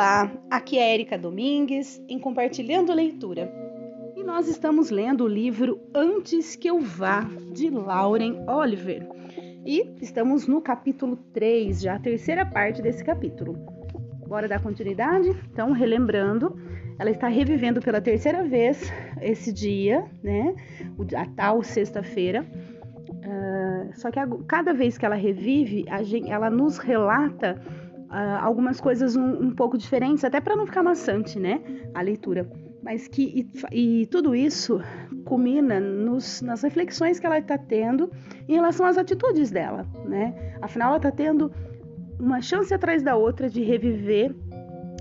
Olá, aqui é Érica Domingues em Compartilhando Leitura e nós estamos lendo o livro Antes Que Eu Vá, de Lauren Oliver, e estamos no capítulo 3, já a terceira parte desse capítulo. Bora dar continuidade? Então, relembrando, ela está revivendo pela terceira vez esse dia, né? A tal sexta-feira. Só que cada vez que ela revive, ela nos relata algumas coisas um pouco diferentes, até para não ficar maçante, né, a leitura, mas tudo isso culmina nas reflexões que ela está tendo em relação às atitudes dela, né? Afinal, ela está tendo uma chance atrás da outra de reviver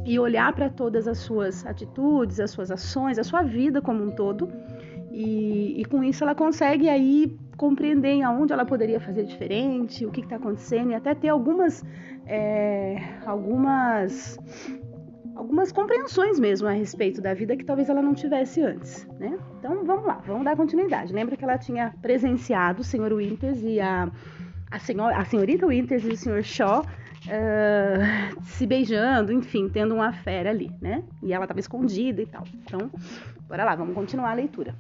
e olhar para todas as suas atitudes, as suas ações, a sua vida como um todo, e com isso ela consegue aí compreender aonde ela poderia fazer diferente, o que está acontecendo, e até ter algumas compreensões mesmo a respeito da vida que talvez ela não tivesse antes, né? Então vamos lá, vamos dar continuidade. Lembra que ela tinha presenciado o Sr. Winters e a senhorita Winters e o Sr. Shaw se beijando, enfim, tendo uma fera ali, né? E ela estava escondida e tal. Então, bora lá, vamos continuar a leitura.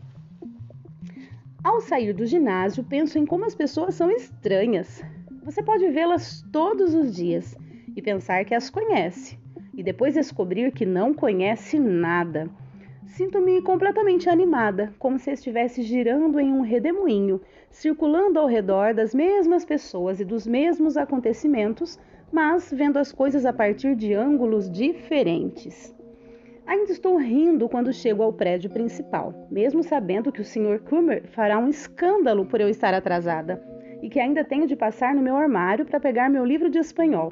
Ao sair do ginásio, penso em como as pessoas são estranhas. Você pode vê-las todos os dias e pensar que as conhece, e depois descobrir que não conhece nada. Sinto-me completamente animada, como se estivesse girando em um redemoinho, circulando ao redor das mesmas pessoas e dos mesmos acontecimentos, mas vendo as coisas a partir de ângulos diferentes. Ainda estou rindo quando chego ao prédio principal, mesmo sabendo que o Sr. Kummer fará um escândalo por eu estar atrasada e que ainda tenho de passar no meu armário para pegar meu livro de espanhol.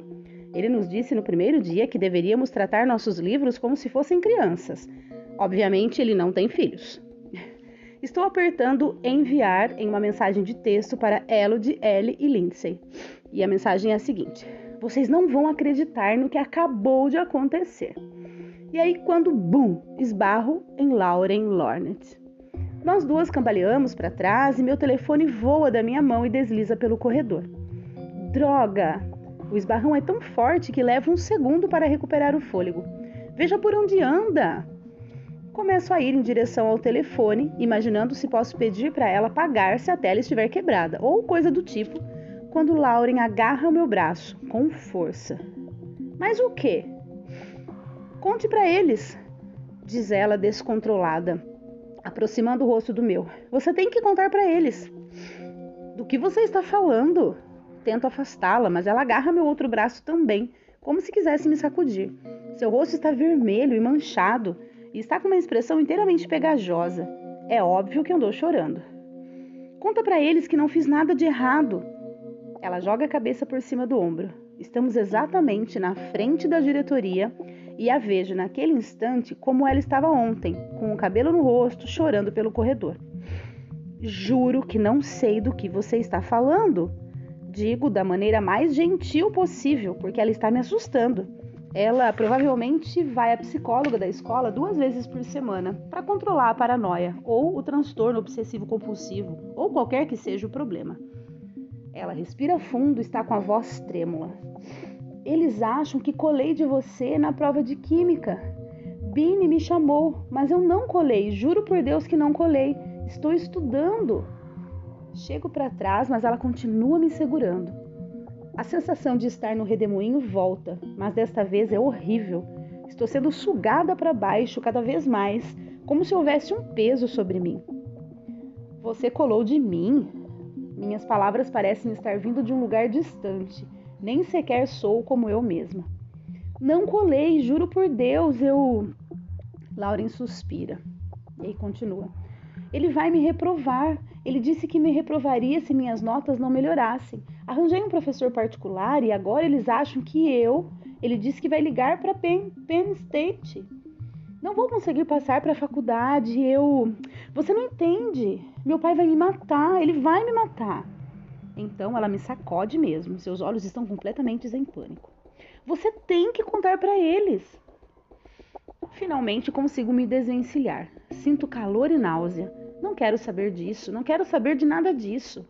Ele nos disse no primeiro dia que deveríamos tratar nossos livros como se fossem crianças. Obviamente, ele não tem filhos. Estou apertando enviar em uma mensagem de texto para Elodie, Ellie e Lindsay. E a mensagem é a seguinte: vocês não vão acreditar no que acabou de acontecer. E aí, quando, bum, esbarro em Lauren Lornet. Nós duas cambaleamos para trás e meu telefone voa da minha mão e desliza pelo corredor. Droga! O esbarrão é tão forte que leva um segundo para recuperar o fôlego. Veja por onde anda! Começo a ir em direção ao telefone, imaginando se posso pedir para ela pagar se a tela estiver quebrada, ou coisa do tipo, quando Lauren agarra o meu braço, com força. Mas o quê? Conte para eles, diz ela descontrolada, aproximando o rosto do meu. Você tem que contar para eles. Do que você está falando? Tento afastá-la, mas ela agarra meu outro braço também, como se quisesse me sacudir. Seu rosto está vermelho e manchado e está com uma expressão inteiramente pegajosa. É óbvio que andou chorando. Conta para eles que não fiz nada de errado. Ela joga a cabeça por cima do ombro. Estamos exatamente na frente da diretoria e a vejo naquele instante como ela estava ontem, com o cabelo no rosto, chorando pelo corredor. Juro que não sei do que você está falando. Digo da maneira mais gentil possível, porque ela está me assustando. Ela provavelmente vai à psicóloga da escola 2 vezes por semana para controlar a paranoia ou o transtorno obsessivo-compulsivo ou qualquer que seja o problema. Ela respira fundo e está com a voz trêmula. Eles acham que colei de você na prova de química. Bini me chamou, mas eu não colei. Juro por Deus que não colei. Estou estudando. Chego para trás, mas ela continua me segurando. A sensação de estar no redemoinho volta, mas desta vez é horrível. Estou sendo sugada para baixo cada vez mais, como se houvesse um peso sobre mim. Você colou de mim? Minhas palavras parecem estar vindo de um lugar distante. Nem sequer sou como eu mesma. Não colei, juro por Deus, eu... Lauren suspira. E aí continua. Ele vai me reprovar. Ele disse que me reprovaria se minhas notas não melhorassem. Arranjei um professor particular e agora eles acham que eu... Ele disse que vai ligar para Penn State. Não vou conseguir passar para a faculdade, eu... Você não entende. Meu pai vai me matar, ele vai me matar. Então ela me sacode mesmo, seus olhos estão completamente em pânico. Você tem que contar para eles. Finalmente consigo me desvencilhar. Sinto calor e náusea. Não quero saber disso, não quero saber de nada disso.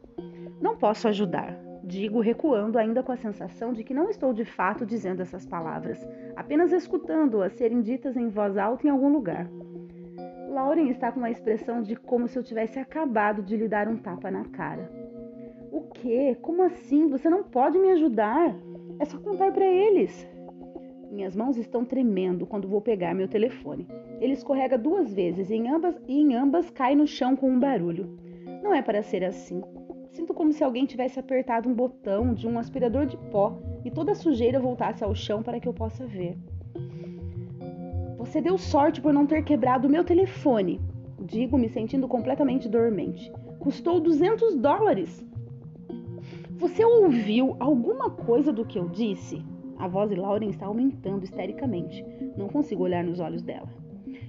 Não posso ajudar, digo recuando, ainda com a sensação de que não estou de fato dizendo essas palavras, apenas escutando-as serem ditas em voz alta em algum lugar. Lauren está com uma expressão de como se eu tivesse acabado de lhe dar um tapa na cara. O quê? Como assim? Você não pode me ajudar? É só contar para eles. Minhas mãos estão tremendo quando vou pegar meu telefone. Ele escorrega duas vezes e em ambas cai no chão com um barulho. Não é para ser assim. Sinto como se alguém tivesse apertado um botão de um aspirador de pó e toda a sujeira voltasse ao chão para que eu possa ver. Você deu sorte por não ter quebrado o meu telefone, digo, me sentindo completamente dormente. Custou $200. Você ouviu alguma coisa do que eu disse? A voz de Lauren está aumentando histericamente. Não consigo olhar nos olhos dela.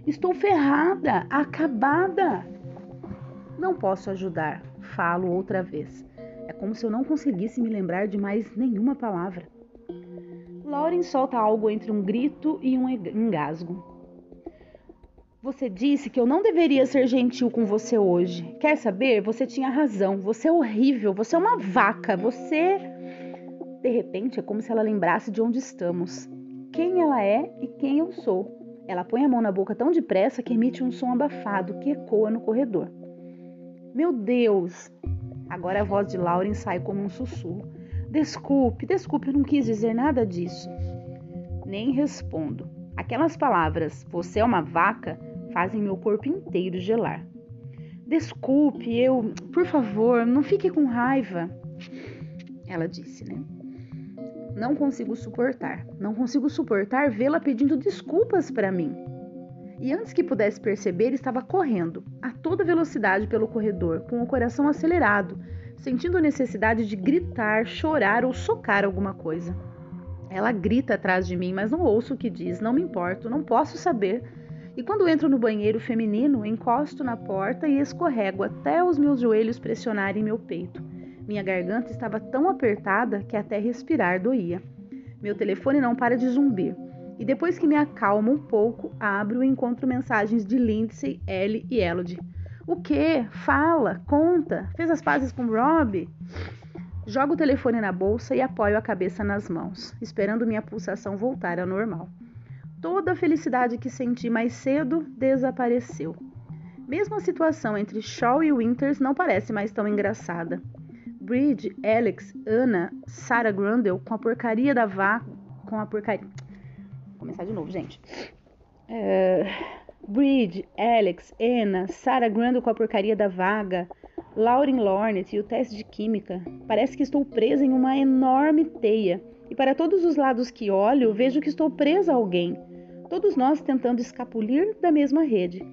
Estou ferrada, acabada. Não posso ajudar, falo outra vez. É como se eu não conseguisse me lembrar de mais nenhuma palavra. Lauren solta algo entre um grito e um engasgo. Você disse que eu não deveria ser gentil com você hoje. Quer saber? Você tinha razão. Você é horrível. Você é uma vaca. Você... De repente, é como se ela lembrasse de onde estamos. Quem ela é e quem eu sou. Ela põe a mão na boca tão depressa que emite um som abafado que ecoa no corredor. Meu Deus! Agora a voz de Lauren sai como um sussurro. Desculpe, eu não quis dizer nada disso. Nem respondo. Aquelas palavras, você é uma vaca, fazem meu corpo inteiro gelar. Desculpe, por favor, não fique com raiva. Ela disse, né? Não consigo suportar vê-la pedindo desculpas para mim. E antes que pudesse perceber, estava correndo, a toda velocidade pelo corredor, com o coração acelerado, sentindo a necessidade de gritar, chorar ou socar alguma coisa. Ela grita atrás de mim, mas não ouço o que diz, não me importo, não posso saber. E quando entro no banheiro feminino, encosto na porta e escorrego até os meus joelhos pressionarem meu peito. Minha garganta estava tão apertada que até respirar doía. Meu telefone não para de zumbir. E depois que me acalmo um pouco, abro e encontro mensagens de Lindsay, Ellie e Elodie. O quê? Fala, conta, fez as pazes com Rob? Jogo o telefone na bolsa e apoio a cabeça nas mãos, esperando minha pulsação voltar ao normal. Toda a felicidade que senti mais cedo desapareceu. Mesmo a situação entre Shaw e Winters não parece mais tão engraçada. Bridge, Alex, Anna, Sarah Grundle com a porcaria da vaga, Lauren Lornet e o teste de química. Parece que estou presa em uma enorme teia. E para todos os lados que olho, vejo que estou presa a alguém. Todos nós tentando escapulir da mesma rede.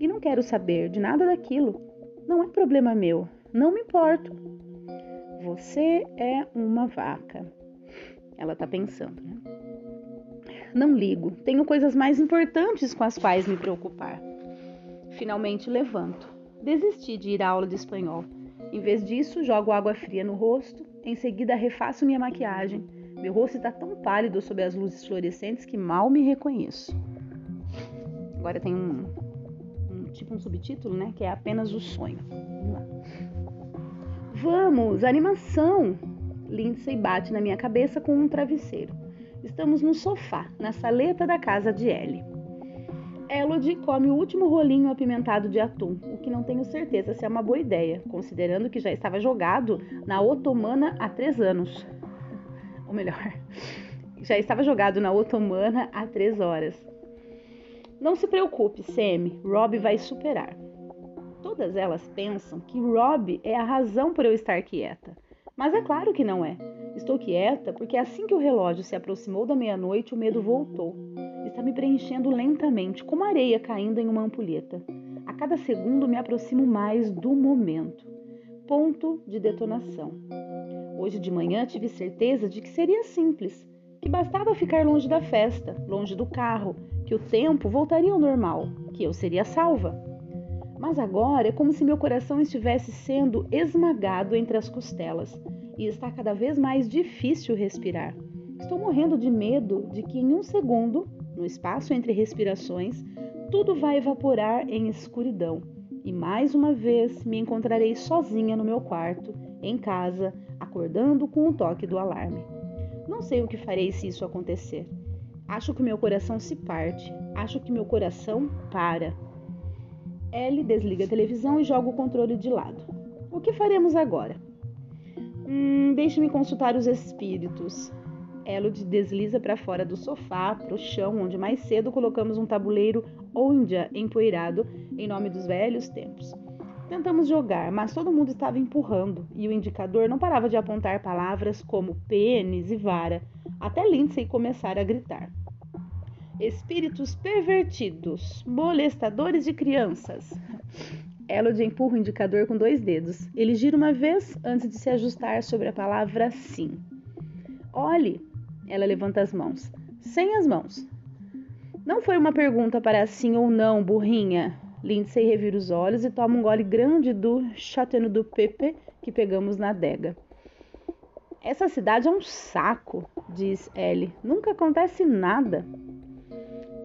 E não quero saber de nada daquilo. Não é problema meu. Não me importo. Você é uma vaca. Ela está pensando, né? Não ligo. Tenho coisas mais importantes com as quais me preocupar. Finalmente levanto. Desisti de ir à aula de espanhol. Em vez disso, jogo água fria no rosto. Em seguida, refaço minha maquiagem. Meu rosto está tão pálido sob as luzes fluorescentes que mal me reconheço. Agora tem um subtítulo, né? Que é apenas o sonho. Vamos lá. Vamos, animação! Lindsay bate na minha cabeça com um travesseiro. Estamos no sofá, na saleta da casa de Ellie. Elodie come o último rolinho apimentado de atum, o que não tenho certeza se é uma boa ideia, considerando que já estava jogado na otomana há 3 anos. Ou melhor, já estava jogado na otomana há 3 horas. Não se preocupe, Sammy, Rob vai superar. Todas elas pensam que Rob é a razão por eu estar quieta. Mas é claro que não é. Estou quieta porque assim que o relógio se aproximou da meia-noite, o medo voltou. Está me preenchendo lentamente, como areia caindo em uma ampulheta. A cada segundo me aproximo mais do momento. Ponto de detonação. Hoje de manhã tive certeza de que seria simples, que bastava ficar longe da festa, longe do carro, que o tempo voltaria ao normal, que eu seria salva. Mas agora é como se meu coração estivesse sendo esmagado entre as costelas e está cada vez mais difícil respirar. Estou morrendo de medo de que em um segundo, no espaço entre respirações, tudo vai evaporar em escuridão e mais uma vez me encontrarei sozinha no meu quarto, em casa, acordando com o toque do alarme. Não sei o que farei se isso acontecer. Acho que meu coração se parte. Acho que meu coração para. Ellie desliga a televisão e joga o controle de lado. O que faremos agora? Deixe-me consultar os espíritos. Ellie desliza para fora do sofá, para o chão, onde mais cedo colocamos um tabuleiro Ouija empoeirado em nome dos velhos tempos. Tentamos jogar, mas todo mundo estava empurrando e o indicador não parava de apontar palavras como pênis e vara, até Lindsay começar a gritar. Espíritos pervertidos, molestadores de crianças. Elodie empurra o indicador com 2 dedos. Ele gira uma vez antes de se ajustar sobre a palavra sim. Olhe! Ela levanta as mãos. Sem as mãos. Não foi uma pergunta para sim ou não, burrinha. Lindsay revira os olhos e toma um gole grande do Château do Pepe que pegamos na adega. Essa cidade é um saco, diz Ellie. Nunca acontece nada.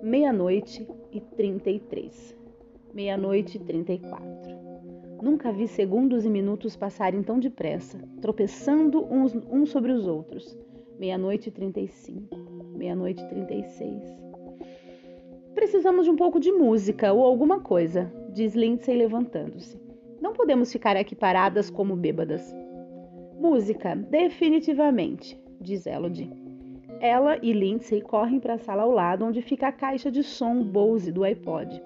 00:33. 00:34. Nunca vi segundos e minutos passarem tão depressa, tropeçando uns sobre os outros. 00:35. 00:36. Precisamos de um pouco de música ou alguma coisa, diz Lindsay levantando-se. Não podemos ficar aqui paradas como bêbadas. Música, definitivamente, diz Elodie. Ela e Lindsay correm para a sala ao lado, onde fica a caixa de som Bose do iPod.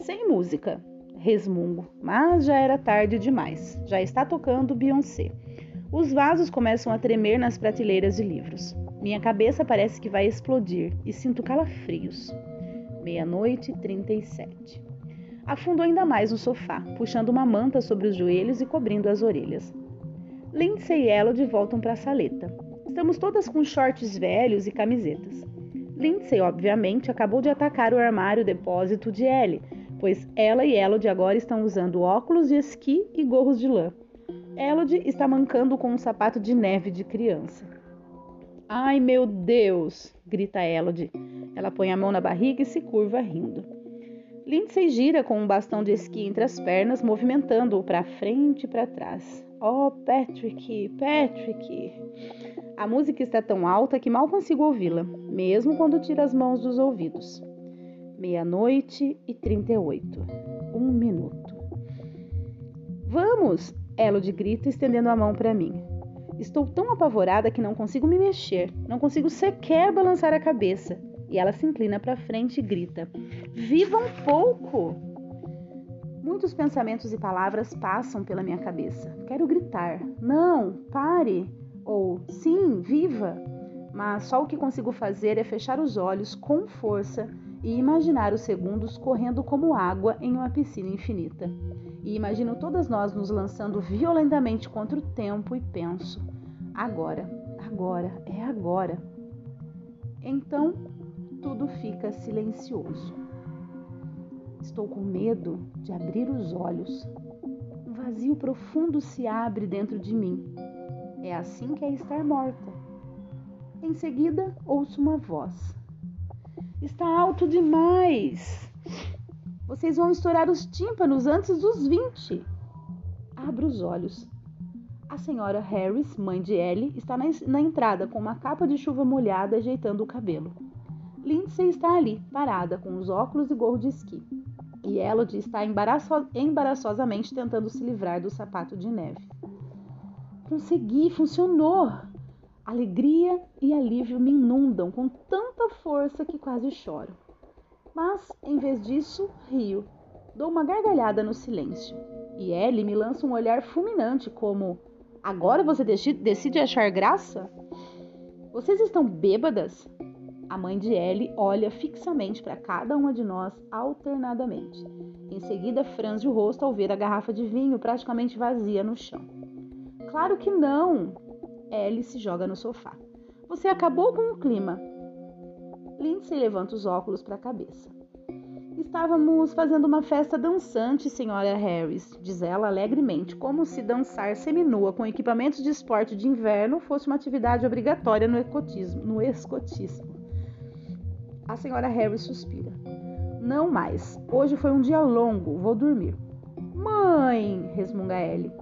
Sem música, resmungo, mas já era tarde demais. Já está tocando Beyoncé. Os vasos começam a tremer nas prateleiras de livros. Minha cabeça parece que vai explodir e sinto calafrios. 00:37. Afundo ainda mais no sofá, puxando uma manta sobre os joelhos e cobrindo as orelhas. Lindsay e Elodie voltam para a saleta. Estamos todas com shorts velhos e camisetas. Lindsay, obviamente, acabou de atacar o armário depósito de Ellie, pois ela e Elodie agora estão usando óculos de esqui e gorros de lã. Elodie está mancando com um sapato de neve de criança. Ai, meu Deus! Grita Elodie. Ela põe a mão na barriga e se curva rindo. Lindsay gira com um bastão de esqui entre as pernas, movimentando-o para frente e para trás. Oh, Patrick, Patrick! A música está tão alta que mal consigo ouvi-la, mesmo quando tiro as mãos dos ouvidos. 00:38. 1 minuto. Vamos! Elodie grita, estendendo a mão para mim. Estou tão apavorada que não consigo me mexer, não consigo sequer balançar a cabeça. E ela se inclina para frente e grita: Viva um pouco! Muitos pensamentos e palavras passam pela minha cabeça. Quero gritar, não, pare, ou sim, viva. Mas só o que consigo fazer é fechar os olhos com força e imaginar os segundos correndo como água em uma piscina infinita. E imagino todas nós nos lançando violentamente contra o tempo e penso, agora, agora, é agora. Então, tudo fica silencioso. Estou com medo de abrir os olhos. Um vazio profundo se abre dentro de mim. É assim que é estar morta. Em seguida, ouço uma voz. Está alto demais! Vocês vão estourar os tímpanos antes dos 20. Abro os olhos. A senhora Harris, mãe de Ellie, está na entrada com uma capa de chuva molhada ajeitando o cabelo. Lindsay está ali, parada, com os óculos e gorro de esqui. E Elodie está embaraçosamente tentando se livrar do sapato de neve. Consegui, funcionou! Alegria e alívio me inundam com tanta força que quase choro. Mas, em vez disso, rio. Dou uma gargalhada no silêncio. E Ellie me lança um olhar fulminante como... Agora você decide achar graça? Vocês estão bêbadas? A mãe de Ellie olha fixamente para cada uma de nós alternadamente. Em seguida, franze o rosto ao ver a garrafa de vinho praticamente vazia no chão. Claro que não! Ellie se joga no sofá. Você acabou com o clima. Lindsay levanta os óculos para a cabeça. Estávamos fazendo uma festa dançante, senhora Harris, diz ela alegremente, como se dançar seminua com equipamentos de esporte de inverno fosse uma atividade obrigatória no escotismo. A senhora Harris suspira. Não mais. Hoje foi um dia longo. Vou dormir. Mãe, resmunga Ellie.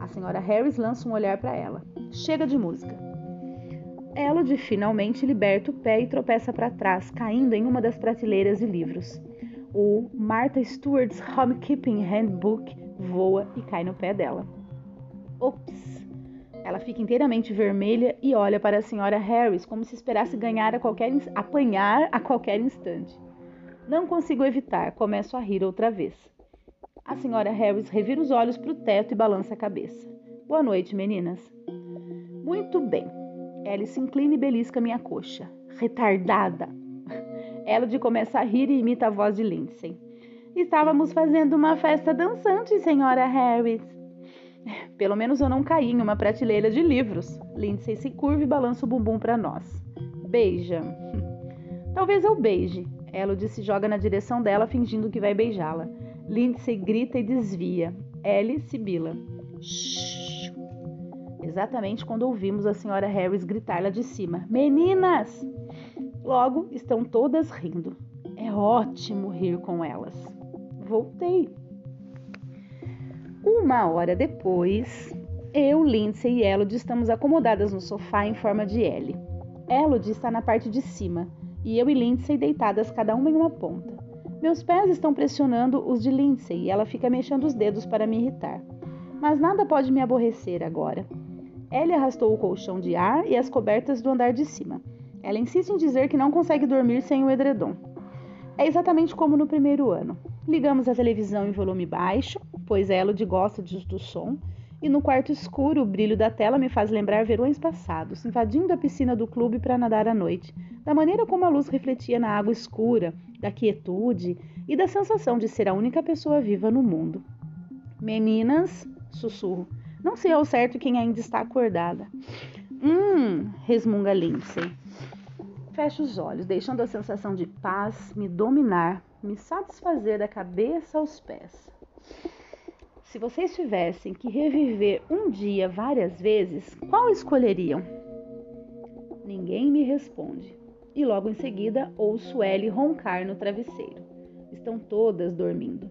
A senhora Harris lança um olhar para ela. Chega de música. Elodie finalmente liberta o pé e tropeça para trás, caindo em uma das prateleiras de livros. O Martha Stewart's Homekeeping Handbook voa e cai no pé dela. Ops! Ela fica inteiramente vermelha e olha para a senhora Harris como se esperasse apanhar a qualquer instante. Não consigo evitar, começo a rir outra vez. A senhora Harris revira os olhos para o teto e balança a cabeça. Boa noite, meninas. Muito bem. Ellie se inclina e belisca minha coxa. Retardada. Elodie começa a rir e imita a voz de Lindsay. Estávamos fazendo uma festa dançante, senhora Harris. Pelo menos eu não caí em uma prateleira de livros. Lindsay se curva e balança o bumbum para nós. Beija. Talvez eu beije. Elodie se joga na direção dela, fingindo que vai beijá-la. Lindsay grita e desvia. Ellie sibila. Shhh. Exatamente quando ouvimos a senhora Harris gritar lá de cima. Meninas! Logo, estão todas rindo. É ótimo rir com elas. Voltei. 1 hora depois, eu, Lindsay e Elodie estamos acomodadas no sofá em forma de L. Elodie está na parte de cima e eu e Lindsay deitadas cada uma em uma ponta. Meus pés estão pressionando os de Lindsay e ela fica mexendo os dedos para me irritar. Mas nada pode me aborrecer agora. Ellie arrastou o colchão de ar e as cobertas do andar de cima. Ela insiste em dizer que não consegue dormir sem o edredom. É exatamente como no primeiro ano. Ligamos a televisão em volume baixo, pois Elodie gosta do som, e no quarto escuro o brilho da tela me faz lembrar verões passados, invadindo a piscina do clube para nadar à noite, da maneira como a luz refletia na água escura, da quietude e da sensação de ser a única pessoa viva no mundo. Meninas, sussurro, não sei ao certo quem ainda está acordada. Resmunga Lindsay. Fecho os olhos, deixando a sensação de paz me dominar, me satisfazer da cabeça aos pés. Se vocês tivessem que reviver um dia várias vezes, qual escolheriam? Ninguém me responde. E logo em seguida ouço Ellie roncar no travesseiro. Estão todas dormindo.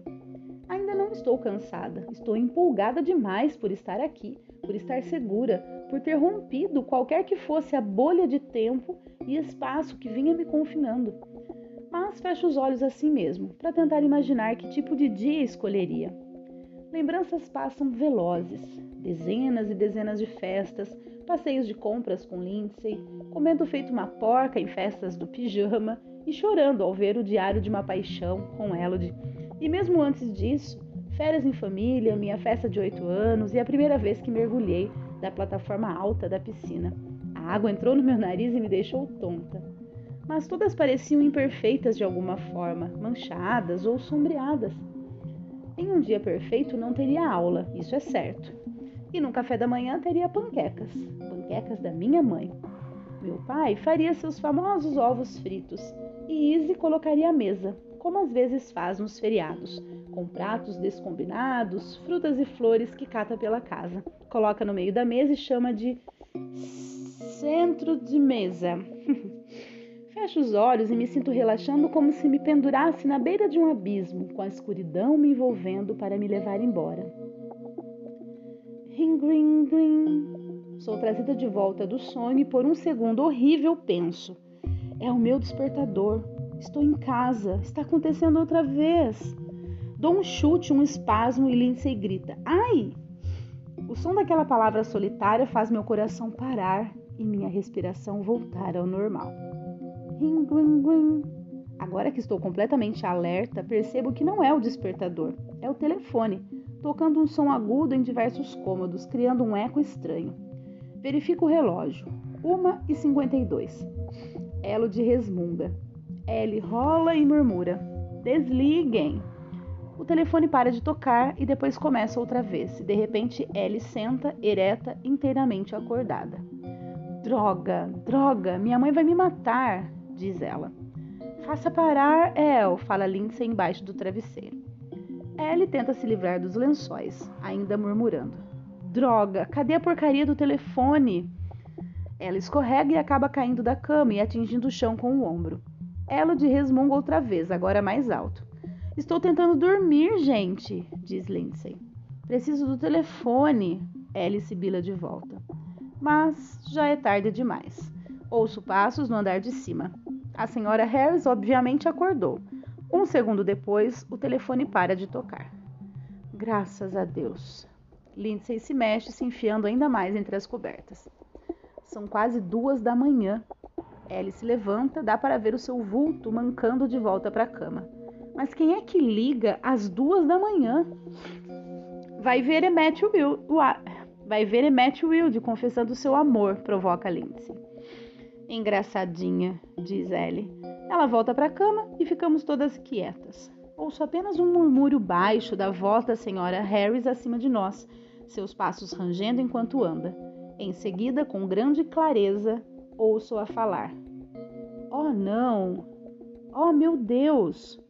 Ainda não estou cansada. Estou empolgada demais por estar aqui, por estar segura, por ter rompido qualquer que fosse a bolha de tempo e espaço que vinha me confinando. Mas fecho os olhos assim mesmo, para tentar imaginar que tipo de dia escolheria. Lembranças passam velozes. Dezenas e dezenas de festas, passeios de compras com Lindsay, comendo feito uma porca em festas do pijama e chorando ao ver o diário de uma paixão com Elodie. E mesmo antes disso, férias em família, minha festa de 8 anos e a primeira vez que mergulhei da plataforma alta da piscina. A água entrou no meu nariz e me deixou tonta. Mas todas pareciam imperfeitas de alguma forma, manchadas ou sombreadas. Em um dia perfeito não teria aula, isso é certo. E no café da manhã teria panquecas, panquecas da minha mãe. Meu pai faria seus famosos ovos fritos e Izzy colocaria à mesa, como às vezes faz nos feriados, com pratos descombinados, frutas e flores que cata pela casa. Coloca no meio da mesa e chama de centro de mesa. Fecho os olhos e me sinto relaxando como se me pendurasse na beira de um abismo, com a escuridão me envolvendo para me levar embora. Ring, ring, ring. Sou trazida de volta do sonho e por um segundo horrível penso. É o meu despertador. Estou em casa. Está acontecendo outra vez. Dou um chute, um espasmo e Lindsay grita. Ai! O som daquela palavra solitária faz meu coração parar e minha respiração voltar ao normal. Ring, ring, ring. Agora que estou completamente alerta, percebo que não é o despertador, é o telefone, tocando um som agudo em diversos cômodos, criando um eco estranho. Verifico o relógio. 1:52. Elodie resmunga. Ellie rola e murmura. Desliguem! O telefone para de tocar e depois começa outra vez. De repente, Ellie senta, ereta, inteiramente acordada. Droga, droga, minha mãe vai me matar, diz ela. Faça parar, El, fala Lindsay embaixo do travesseiro. Ellie tenta se livrar dos lençóis, ainda murmurando. Droga, cadê a porcaria do telefone? Ela escorrega e acaba caindo da cama e atingindo o chão com o ombro. Elodie resmunga outra vez, agora mais alto. Estou tentando dormir, gente, diz Lindsay. Preciso do telefone. Ela e Sibila de volta. Mas já é tarde demais. Ouço passos no andar de cima. A senhora Harris obviamente acordou. Um segundo depois, o telefone para de tocar. Graças a Deus. Lindsay se mexe, se enfiando ainda mais entre as cobertas. São quase 2 da manhã. Ellie se levanta, dá para ver o seu vulto mancando de volta para a cama. Mas quem é que liga às 2 da manhã? Vai ver e mete o Wilde confessando seu amor, provoca Lindsay. Engraçadinha, diz Ellie. Ela volta para a cama e ficamos todas quietas. Ouço apenas um murmúrio baixo da voz da senhora Harris acima de nós, seus passos rangendo enquanto anda. Em seguida, com grande clareza, ouço-a falar. Oh, não! Oh, meu Deus!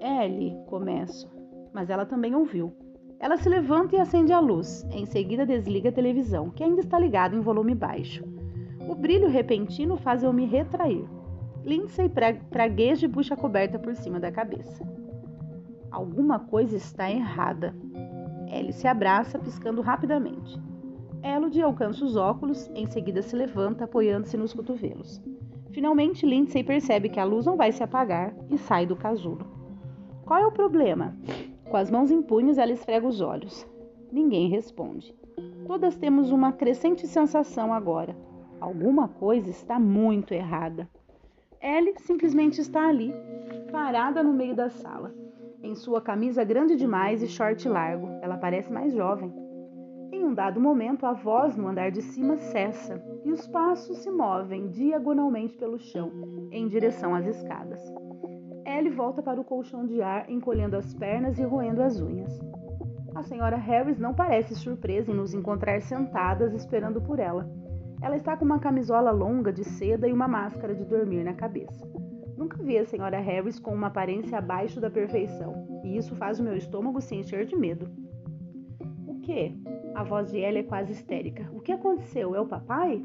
Ellie, começo. Mas ela também ouviu. Ela se levanta e acende a luz. Em seguida, desliga a televisão, que ainda está ligada em volume baixo. O brilho repentino faz eu me retrair. Lindsay pragueja e puxa a coberta por cima da cabeça. Alguma coisa está errada. Ellie se abraça, piscando rapidamente. Elodie alcança os óculos, em seguida se levanta, apoiando-se nos cotovelos. Finalmente, Lindsay percebe que a luz não vai se apagar e sai do casulo. Qual é o problema? Com as mãos em punhos, ela esfrega os olhos. Ninguém responde. Todas temos uma crescente sensação agora. Alguma coisa está muito errada. Ellie simplesmente está ali, parada no meio da sala. Em sua camisa grande demais e short largo, ela parece mais jovem. Em um dado momento, a voz no andar de cima cessa e os passos se movem diagonalmente pelo chão, em direção às escadas. Ellie volta para o colchão de ar, encolhendo as pernas e roendo as unhas. A senhora Harris não parece surpresa em nos encontrar sentadas esperando por ela. Ela está com uma camisola longa de seda e uma máscara de dormir na cabeça. Nunca vi a senhora Harris com uma aparência abaixo da perfeição, e isso faz o meu estômago se encher de medo. O quê? A voz de Ellie é quase histérica. O que aconteceu? É o papai?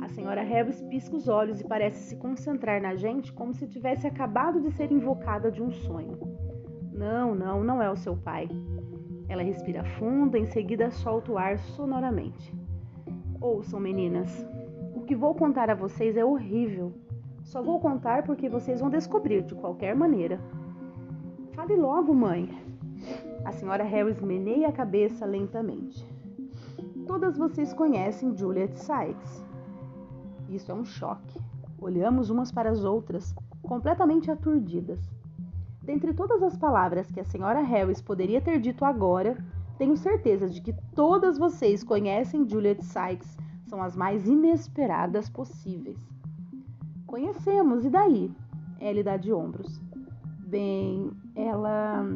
A senhora Harris pisca os olhos e parece se concentrar na gente como se tivesse acabado de ser invocada de um sonho. Não é o seu pai. Ela respira fundo, em seguida solta o ar sonoramente. Ouçam, meninas. O que vou contar a vocês é horrível. Só vou contar porque vocês vão descobrir de qualquer maneira. Fale logo, mãe. A senhora Harris meneia a cabeça lentamente. Todas vocês conhecem Juliet Sykes. Isso é um choque. Olhamos umas para as outras, completamente aturdidas. Dentre todas as palavras que a senhora Harris poderia ter dito agora, tenho certeza de que todas vocês conhecem Juliet Sykes. São as mais inesperadas possíveis. Conhecemos, e daí? Ellie dá de ombros. Bem, ela...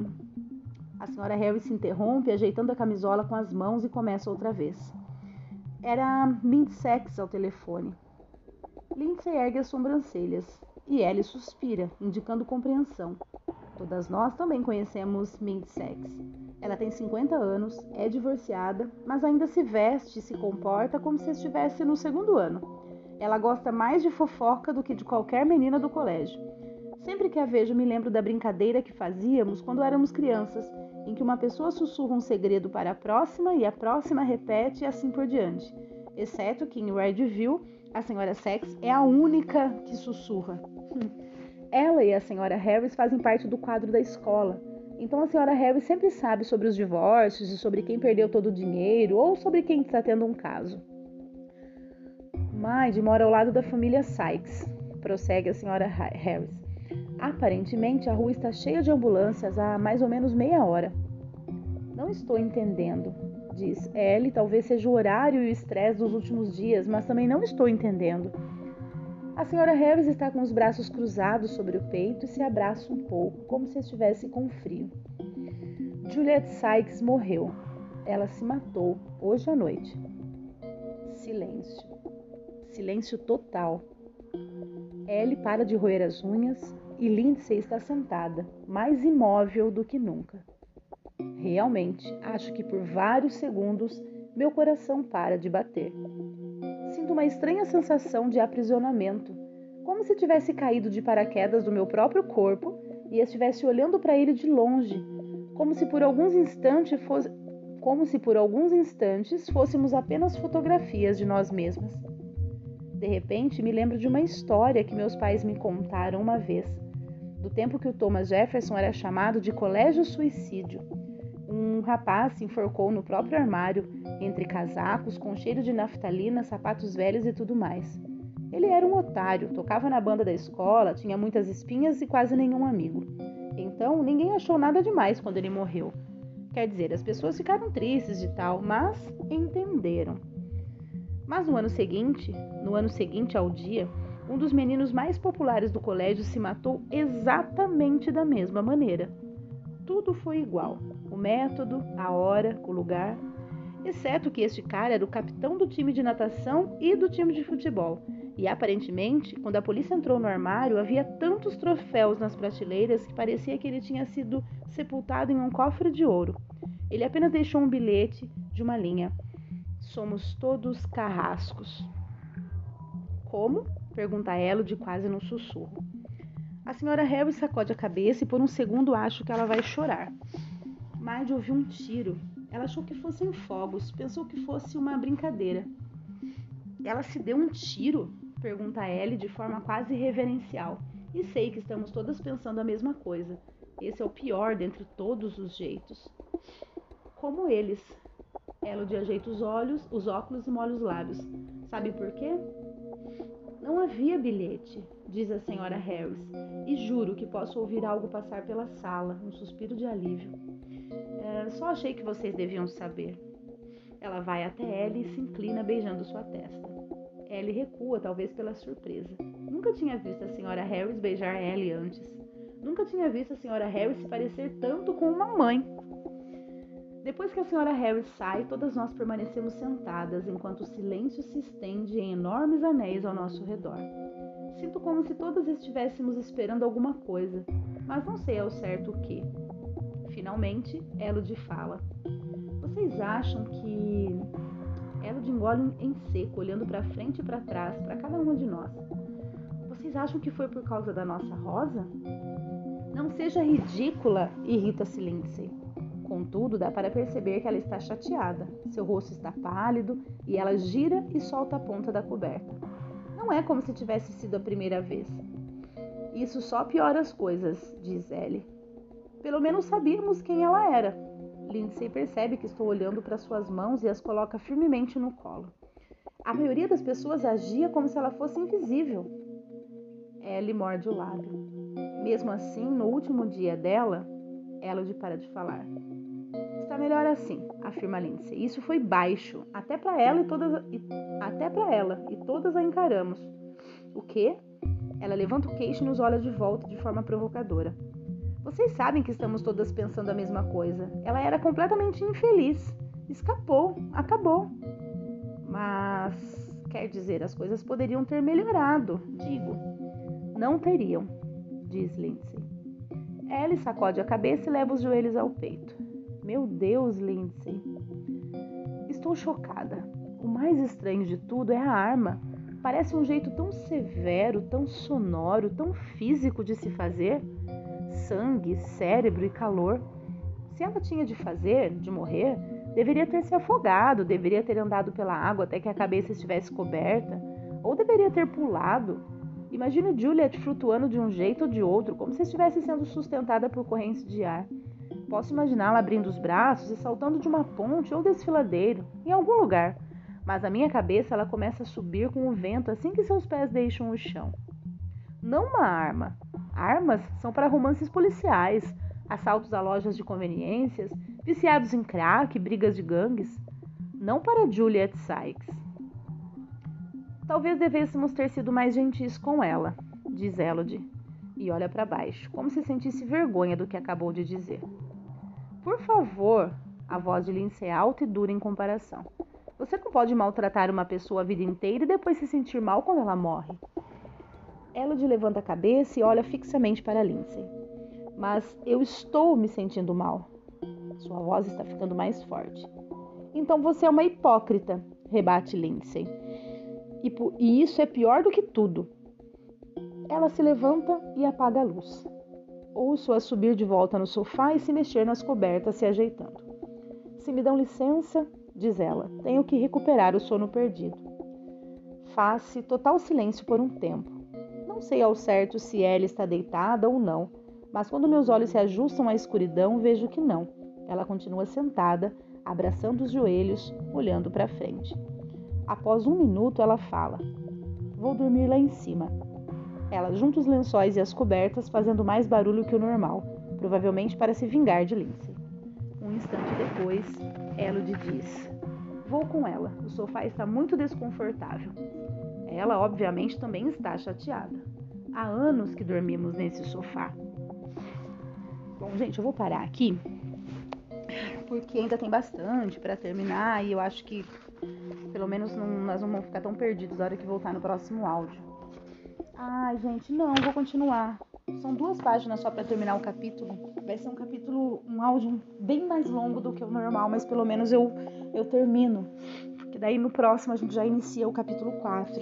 A senhora Harris se interrompe, ajeitando a camisola com as mãos e começa outra vez. Era Mindsex ao telefone. Lindsay ergue as sobrancelhas e Ellie suspira, indicando compreensão. Todas nós também conhecemos Mindsex. Ela tem 50 anos, é divorciada, mas ainda se veste e se comporta como se estivesse no 2º ano. Ela gosta mais de fofoca do que de qualquer menina do colégio. Sempre que a vejo, me lembro da brincadeira que fazíamos quando éramos crianças, em que uma pessoa sussurra um segredo para a próxima e a próxima repete e assim por diante. Exceto que em Redville, a senhora Sykes é a única que sussurra. Ela e a senhora Harris fazem parte do quadro da escola. Então a senhora Harris sempre sabe sobre os divórcios e sobre quem perdeu todo o dinheiro ou sobre quem está tendo um caso. Maide mora ao lado da família Sykes, prossegue a senhora Harris. Aparentemente, a rua está cheia de ambulâncias há mais ou menos meia hora. Não estou entendendo, diz Ellie. Talvez seja o horário e o estresse dos últimos dias, mas também não estou entendendo. A senhora Harris está com os braços cruzados sobre o peito e se abraça um pouco, como se estivesse com frio. Juliet Sykes morreu. Ela se matou hoje à noite. Silêncio. Silêncio total. Ellie para de roer as unhas e Lindsay está sentada, mais imóvel do que nunca. Realmente, acho que por vários segundos meu coração para de bater. Sinto uma estranha sensação de aprisionamento, como se tivesse caído de paraquedas do meu próprio corpo e estivesse olhando para ele de longe, como se por alguns instantes fosse, como se por alguns instantes fôssemos apenas fotografias de nós mesmas. De repente, me lembro de uma história que meus pais me contaram uma vez, do tempo que o Thomas Jefferson era chamado de colégio suicídio. Um rapaz se enforcou no próprio armário, entre casacos, com cheiro de naftalina, sapatos velhos e tudo mais. Ele era um otário, tocava na banda da escola, tinha muitas espinhas e quase nenhum amigo. Então, ninguém achou nada demais quando ele morreu. Quer dizer, as pessoas ficaram tristes e tal, mas entenderam. Mas no ano seguinte ao dia, um dos meninos mais populares do colégio se matou exatamente da mesma maneira. Tudo foi igual, o método, a hora, o lugar, exceto que este cara era o capitão do time de natação e do time de futebol. E aparentemente, quando a polícia entrou no armário, havia tantos troféus nas prateleiras que parecia que ele tinha sido sepultado em um cofre de ouro. Ele apenas deixou um bilhete de uma linha: somos todos carrascos. Como? Pergunta ela de quase num sussurro. A senhora Harris sacode a cabeça e por um segundo acho que ela vai chorar. Maide ouviu um tiro. Ela achou que fossem fogos, pensou que fosse uma brincadeira. Ela se deu um tiro? Pergunta a Ellie de forma quase reverencial. E sei que estamos todas pensando a mesma coisa. Esse é o pior dentre todos os jeitos. Como eles. Elodie ajeita os óculos e molha os lábios. Sabe por quê? Não havia bilhete, diz a senhora Harris. E juro que posso ouvir algo passar pela sala, um suspiro de alívio. Só achei que vocês deviam saber. Ela vai até Ellie e se inclina beijando sua testa. Ellie recua, talvez pela surpresa. Nunca tinha visto a senhora Harris beijar Ellie antes. Nunca tinha visto a senhora Harris se parecer tanto com uma mãe. Depois que a senhora Harris sai, todas nós permanecemos sentadas enquanto o silêncio se estende em enormes anéis ao nosso redor. Sinto como se todas estivéssemos esperando alguma coisa, mas não sei ao certo o que. Finalmente, Elodie fala. Vocês acham que... Elodie engole em seco, olhando para frente e para trás, para cada uma de nós. Vocês acham que foi por causa da nossa rosa? Não seja ridícula, irrita-se Lindsay. Contudo, dá para perceber que ela está chateada. Seu rosto está pálido e ela gira e solta a ponta da coberta. Não é como se tivesse sido a primeira vez. Isso só piora as coisas, diz Ellie. Pelo menos sabíamos quem ela era. Lindsay percebe que estou olhando para suas mãos e as coloca firmemente no colo. A maioria das pessoas agia como se ela fosse invisível. Ellie morde o lábio. Mesmo assim, no último dia dela, Elodie para de falar. Está melhor assim, afirma Lindsay. Isso foi baixo, até para ela e todas a encaramos. O quê? Ela levanta o queixo e nos olha de volta de forma provocadora. Vocês sabem que estamos todas pensando a mesma coisa. Ela era completamente infeliz. Escapou, acabou. Mas, quer dizer, as coisas poderiam ter melhorado, digo. Não teriam, diz Lindsay. Ellie sacode a cabeça e leva os joelhos ao peito. Meu Deus, Lindsay. Estou chocada. O mais estranho de tudo é a arma. Parece um jeito tão severo, tão sonoro, tão físico de se fazer. Sangue, cérebro e calor. Se ela tinha de fazer, de morrer, deveria ter se afogado, deveria ter andado pela água até que a cabeça estivesse coberta, ou deveria ter pulado. Imagina Juliet flutuando de um jeito ou de outro, como se estivesse sendo sustentada por correntes de ar. Posso imaginá-la abrindo os braços e saltando de uma ponte ou desfiladeiro, em algum lugar. Mas na minha cabeça ela começa a subir com o vento assim que seus pés deixam o chão. Não uma arma. Armas são para romances policiais, assaltos a lojas de conveniências, viciados em crack, brigas de gangues. Não para Juliet Sykes. Talvez devêssemos ter sido mais gentis com ela, diz Elodie, e olha para baixo, como se sentisse vergonha do que acabou de dizer. Por favor, a voz de Lindsay é alta e dura em comparação. Você não pode maltratar uma pessoa a vida inteira e depois se sentir mal quando ela morre. Elodie levanta a cabeça e olha fixamente para Lindsay. Mas eu estou me sentindo mal. Sua voz está ficando mais forte. Então você é uma hipócrita, rebate Lindsay. E isso é pior do que tudo. Ela se levanta e apaga a luz. Ouço-a subir de volta no sofá e se mexer nas cobertas, se ajeitando. Se me dão licença, diz ela, tenho que recuperar o sono perdido. Faz-se total silêncio por um tempo. Não sei ao certo se ela está deitada ou não, mas quando meus olhos se ajustam à escuridão, vejo que não. Ela continua sentada, abraçando os joelhos, olhando para frente. Após 1 minuto, ela fala: vou dormir lá em cima. Ela junta os lençóis e as cobertas, fazendo mais barulho que o normal, provavelmente para se vingar de Lindsay. Um instante depois, Elodie diz: vou com ela, o sofá está muito desconfortável. Ela, obviamente, também está chateada. Há anos que dormimos nesse sofá. Bom, gente, eu vou parar aqui, porque ainda tem bastante para terminar e eu acho que pelo menos nós não vamos ficar tão perdidos na hora que voltar no próximo áudio. Ai, gente, não, vou continuar. São 2 páginas só para terminar o capítulo. Vai ser um capítulo, um áudio bem mais longo do que o normal, mas pelo menos eu termino. Porque daí no próximo a gente já inicia o capítulo 4.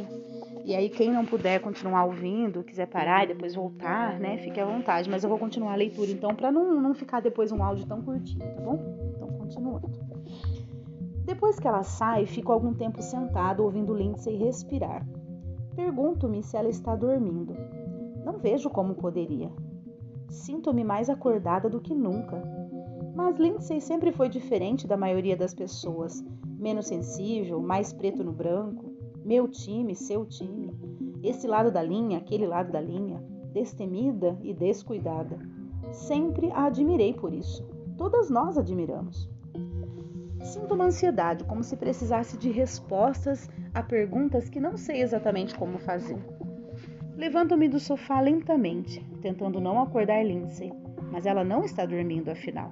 E aí quem não puder continuar ouvindo, quiser parar e depois voltar, né, fique à vontade. Mas eu vou continuar a leitura então, para não ficar depois um áudio tão curtinho, tá bom? Então, continuando. Depois que ela sai, fico algum tempo sentado ouvindo Lindsay respirar. Pergunto-me se ela está dormindo. Não vejo como poderia. Sinto-me mais acordada do que nunca. Mas Lindsay sempre foi diferente da maioria das pessoas. Menos sensível, mais preto no branco. Meu time, seu time. Esse lado da linha, aquele lado da linha. Destemida e descuidada. Sempre a admirei por isso. Todas nós admiramos. Sinto uma ansiedade, como se precisasse de respostas a perguntas que não sei exatamente como fazer. Levanto-me do sofá lentamente, tentando não acordar Lindsay, mas ela não está dormindo, afinal.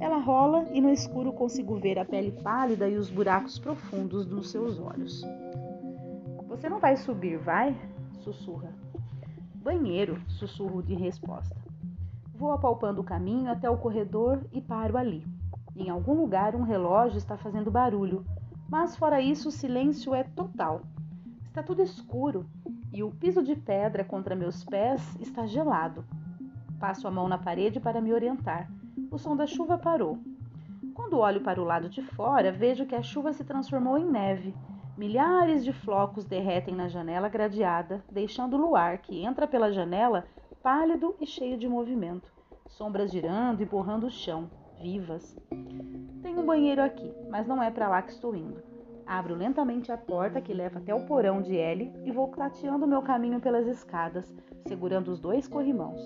Ela rola e no escuro consigo ver a pele pálida e os buracos profundos dos seus olhos. Você não vai subir, vai? Sussurra. Banheiro, sussurro de resposta. Vou apalpando o caminho até o corredor e paro ali. Em algum lugar um relógio está fazendo barulho, mas fora isso o silêncio é total. Está tudo escuro. E o piso de pedra contra meus pés está gelado. Passo a mão na parede para me orientar. O som da chuva parou. Quando olho para o lado de fora, vejo que a chuva se transformou em neve. Milhares de flocos derretem na janela gradeada, deixando o luar que entra pela janela pálido e cheio de movimento. Sombras girando e borrando o chão, vivas. Tenho um banheiro aqui, mas não é para lá que estou indo. Abro lentamente a porta que leva até o porão de Ellie e vou tateando meu caminho pelas escadas, segurando os 2 corrimãos.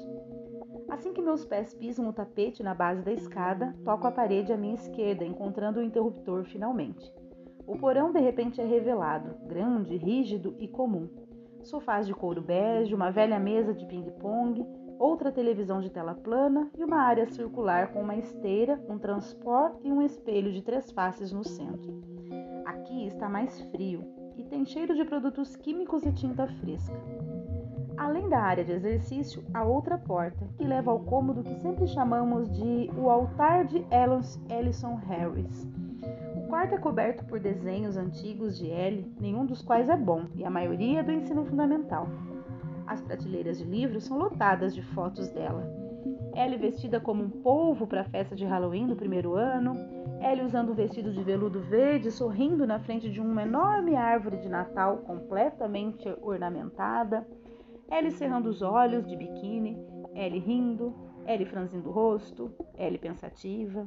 Assim que meus pés pisam o tapete na base da escada, toco a parede à minha esquerda, encontrando o interruptor finalmente. O porão de repente é revelado, grande, rígido e comum. Sofás de couro bege, uma velha mesa de ping-pong, outra televisão de tela plana e uma área circular com uma esteira, um transport e um espelho de 3 faces no centro. Aqui está mais frio e tem cheiro de produtos químicos e tinta fresca. Além da área de exercício, há outra porta que leva ao cômodo que sempre chamamos de o altar de Ellison Harris. O quarto é coberto por desenhos antigos de Ellie, nenhum dos quais é bom e a maioria é do ensino fundamental. As prateleiras de livros são lotadas de fotos dela. Ellie vestida como um polvo para a festa de Halloween do primeiro ano, Ellie usando um vestido de veludo verde, sorrindo na frente de uma enorme árvore de Natal completamente ornamentada, Ellie cerrando os olhos de biquíni, Ellie rindo, Ellie franzindo o rosto, Ellie pensativa.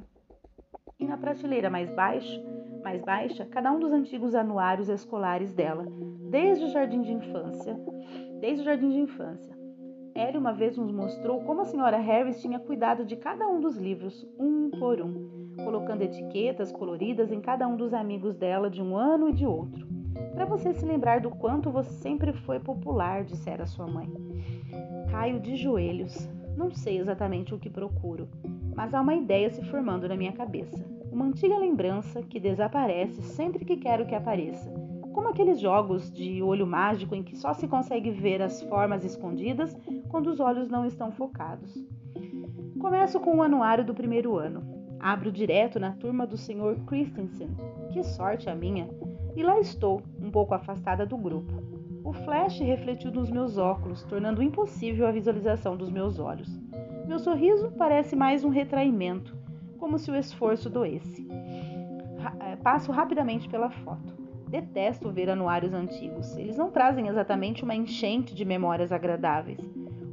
E na prateleira mais baixa, cada um dos antigos anuários escolares dela, desde o jardim de infância. Ellie uma vez nos mostrou como a senhora Harris tinha cuidado de cada um dos livros, um por um, colocando etiquetas coloridas em cada um dos amigos dela de um ano e de outro. Para você se lembrar do quanto você sempre foi popular, dissera sua mãe. Caio de joelhos. Não sei exatamente o que procuro, mas há uma ideia se formando na minha cabeça. Uma antiga lembrança que desaparece sempre que quero que apareça. Como aqueles jogos de olho mágico em que só se consegue ver as formas escondidas quando os olhos não estão focados. Começo com o anuário do primeiro ano. Abro direto na turma do Sr. Christensen. Que sorte a minha! E lá estou, um pouco afastada do grupo. O flash refletiu nos meus óculos, tornando impossível a visualização dos meus olhos. Meu sorriso parece mais um retraimento, como se o esforço doesse. passo rapidamente pela foto. Detesto ver anuários antigos. Eles não trazem exatamente uma enchente de memórias agradáveis.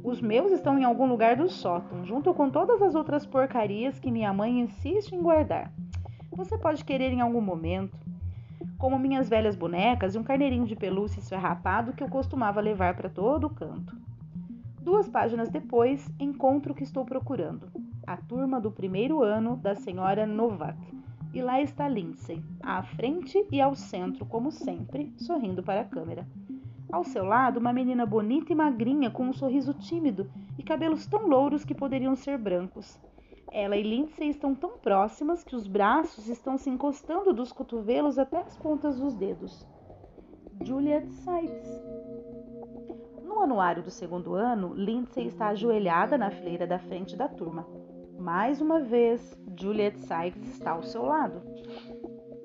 Os meus estão em algum lugar do sótão, junto com todas as outras porcarias que minha mãe insiste em guardar. Você pode querer em algum momento, como minhas velhas bonecas e um carneirinho de pelúcia esfarrapado que eu costumava levar para todo canto. 2 páginas depois, encontro o que estou procurando. A turma do 1º ano da senhora Novak. E lá está Lindsay, à frente e ao centro, como sempre, sorrindo para a câmera. Ao seu lado, uma menina bonita e magrinha, com um sorriso tímido e cabelos tão louros que poderiam ser brancos. Ela e Lindsay estão tão próximas que os braços estão se encostando dos cotovelos até as pontas dos dedos. Juliet Sykes. No anuário do 2º ano, Lindsay está ajoelhada na fileira da frente da turma. Mais uma vez, Juliet Sykes está ao seu lado.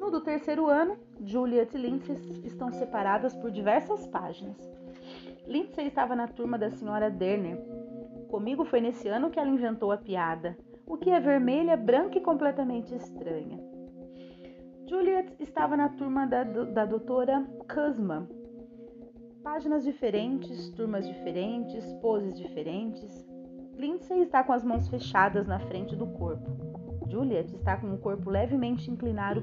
No do 3º ano, Juliet e Lindsay estão separadas por diversas páginas. Lindsay estava na turma da senhora Derner. Comigo foi nesse ano que ela inventou a piada, o que é vermelha, branca e completamente estranha. Juliet estava na turma da doutora Kuzma. Páginas diferentes, turmas diferentes, poses diferentes. Lindsay está com as mãos fechadas na frente do corpo. Juliet está com o corpo levemente inclinado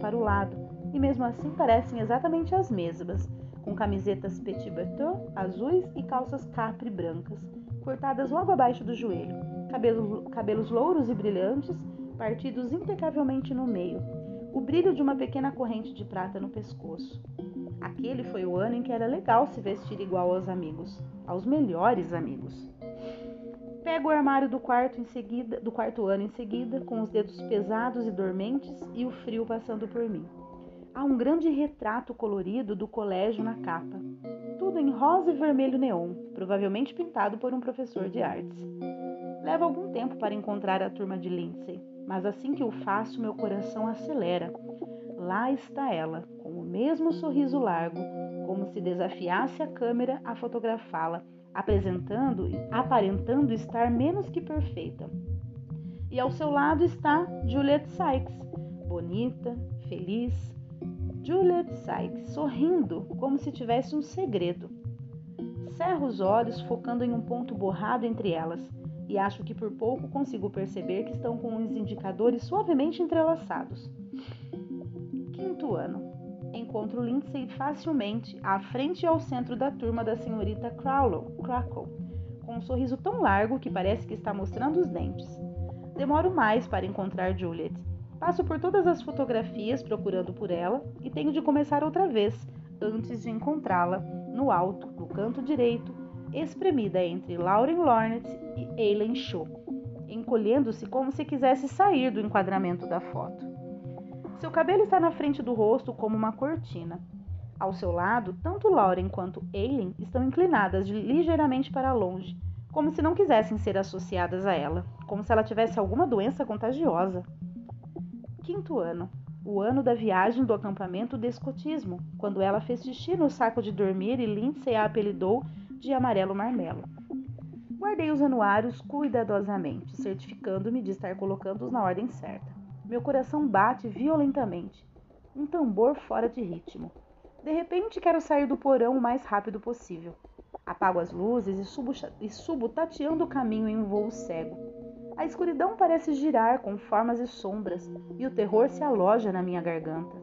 para o lado, e mesmo assim parecem exatamente as mesmas, com camisetas petit bretons azuis e calças capri brancas, cortadas logo abaixo do joelho, cabelos louros e brilhantes, partidos impecavelmente no meio, o brilho de uma pequena corrente de prata no pescoço. Aquele foi o ano em que era legal se vestir igual aos amigos, aos melhores amigos. Pego o armário do 4º ano em seguida, com os dedos pesados e dormentes e o frio passando por mim. Há um grande retrato colorido do colégio na capa, tudo em rosa e vermelho neon, provavelmente pintado por um professor de artes. Leva algum tempo para encontrar a turma de Lindsay, mas assim que o faço, meu coração acelera. Lá está ela, com o mesmo sorriso largo, como se desafiasse a câmera a fotografá-la, aparentando estar menos que perfeita. E ao seu lado está Juliet Sykes, bonita, feliz. Juliet Sykes, sorrindo, como se tivesse um segredo. Cerro os olhos, focando em um ponto borrado entre elas, e acho que por pouco consigo perceber que estão com os indicadores suavemente entrelaçados. 5º ano. Encontro Lindsay facilmente à frente e ao centro da turma da senhorita Crackle, com um sorriso tão largo que parece que está mostrando os dentes. Demoro mais para encontrar Juliet. Passo por todas as fotografias procurando por ela e tenho de começar outra vez, antes de encontrá-la, no alto, no canto direito, espremida entre Lauren Lornet e Aileen Shaw, encolhendo-se como se quisesse sair do enquadramento da foto. Seu cabelo está na frente do rosto como uma cortina. Ao seu lado, tanto Lauren quanto Aileen estão inclinadas ligeiramente para longe, como se não quisessem ser associadas a ela, como se ela tivesse alguma doença contagiosa. 5º ano, o ano da viagem do acampamento de escotismo, quando ela fez xixi no saco de dormir e Lindsay a apelidou de Amarelo Marmelo. Guardei os anuários cuidadosamente, certificando-me de estar colocando-os na ordem certa. Meu coração bate violentamente, um tambor fora de ritmo. De repente, quero sair do porão o mais rápido possível. Apago as luzes e subo tateando o caminho em um voo cego. A escuridão parece girar com formas e sombras, e o terror se aloja na minha garganta.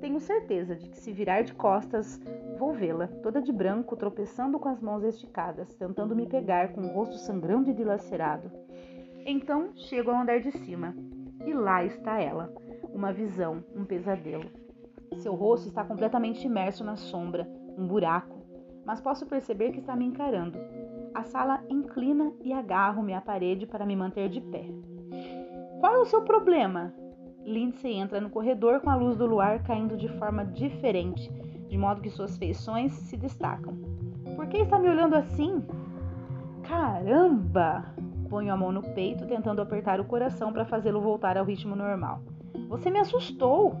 Tenho certeza de que, se virar de costas, vou vê-la, toda de branco, tropeçando com as mãos esticadas, tentando me pegar com o rosto sangrando e dilacerado. Então, chego ao andar de cima. E lá está ela, uma visão, um pesadelo. Seu rosto está completamente imerso na sombra, um buraco, mas posso perceber que está me encarando. A sala inclina e agarro-me à parede para me manter de pé. Qual é o seu problema? Lindsay entra no corredor com a luz do luar caindo de forma diferente, de modo que suas feições se destacam. Por que está me olhando assim? Caramba! Ponho a mão no peito, tentando apertar o coração para fazê-lo voltar ao ritmo normal. Você me assustou!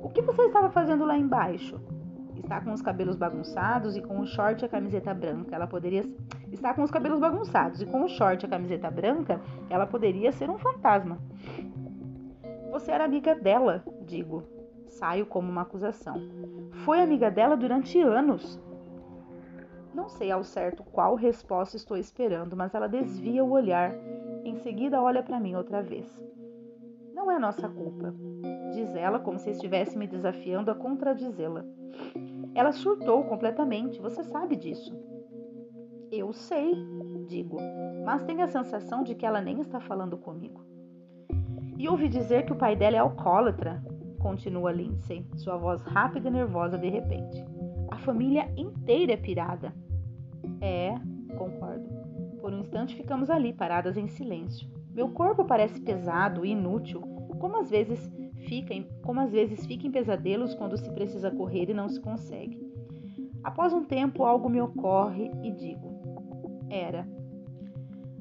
O que você estava fazendo lá embaixo? Está com os cabelos bagunçados e com o short e a camiseta branca, ela poderia ser um fantasma. Você era amiga dela, digo. Saio como uma acusação. Foi amiga dela durante anos. Não sei ao certo qual resposta estou esperando, mas ela desvia o olhar. Em seguida olha para mim outra vez. Não é nossa culpa, diz ela como se estivesse me desafiando a contradizê-la. Ela surtou completamente, você sabe disso. Eu sei, digo, mas tenho a sensação de que ela nem está falando comigo. E ouvi dizer que o pai dela é alcoólatra, continua Lindsay, sua voz rápida e nervosa de repente. A família inteira é pirada. É, concordo. Por um instante ficamos ali, paradas em silêncio. Meu corpo parece pesado e inútil, como às vezes fica em pesadelos quando se precisa correr e não se consegue. Após um tempo, algo me ocorre e digo, era.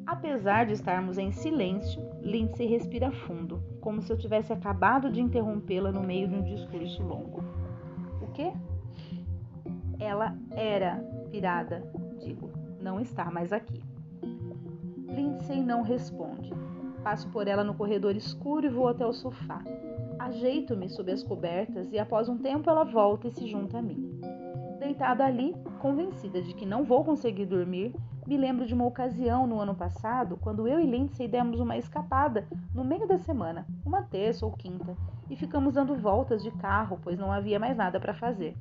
Apesar de estarmos em silêncio, Lindsay respira fundo, como se eu tivesse acabado de interrompê-la no meio de um discurso longo. O quê? Ela era pirada, digo, não está mais aqui. Lindsay não responde. Passo por ela no corredor escuro e vou até o sofá. Ajeito-me sob as cobertas e após um tempo ela volta e se junta a mim. Deitada ali, convencida de que não vou conseguir dormir, me lembro de uma ocasião no ano passado, quando eu e Lindsay demos uma escapada no meio da semana, uma terça ou quinta, e ficamos dando voltas de carro, pois não havia mais nada para fazer.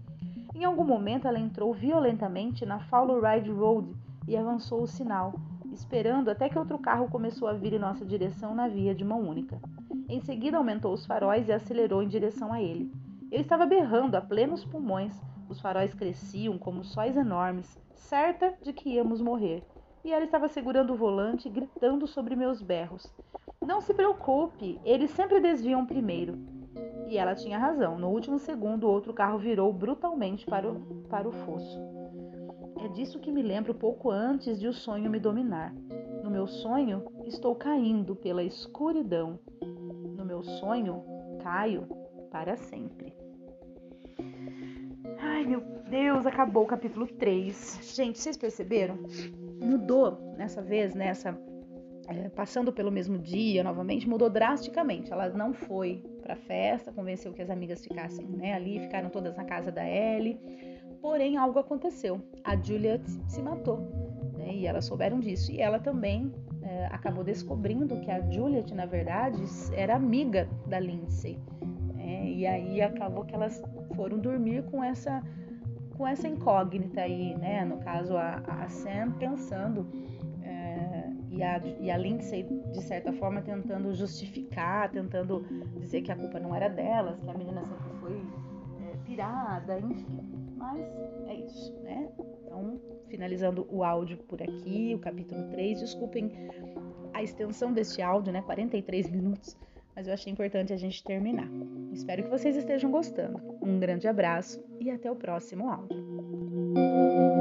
Em algum momento ela entrou violentamente na Fowleride Road e avançou o sinal, esperando até que outro carro começou a vir em nossa direção na via de mão única. Em seguida aumentou os faróis e acelerou em direção a ele. Eu estava berrando a plenos pulmões, os faróis cresciam como sóis enormes, certa de que íamos morrer. E ela estava segurando o volante, gritando sobre meus berros. Não se preocupe, eles sempre desviam primeiro. E ela tinha razão, no último segundo outro carro virou brutalmente para o fosso. É disso que me lembro pouco antes de o sonho me dominar. No meu sonho, estou caindo pela escuridão. No meu sonho, caio para sempre. Ai, meu Deus, acabou o capítulo 3. Gente, vocês perceberam? Mudou nessa vez, passando pelo mesmo dia novamente, mudou drasticamente. Ela não foi para a festa, convenceu que as amigas ficassem ali, ficaram todas na casa da Ellie. Porém, algo aconteceu. A Juliet se matou, e elas souberam disso. E ela também acabou descobrindo que a Juliet, na verdade, era amiga da Lindsay. E aí acabou que elas foram dormir com essa incógnita aí, No caso, a Sam pensando e a Lindsay, de certa forma, tentando justificar, tentando dizer que a culpa não era delas, que a menina sempre foi pirada, enfim. Mas é isso, Então, finalizando o áudio por aqui, o capítulo 3. Desculpem a extensão deste áudio, 43 minutos, mas eu achei importante a gente terminar. Espero que vocês estejam gostando. Um grande abraço e até o próximo áudio.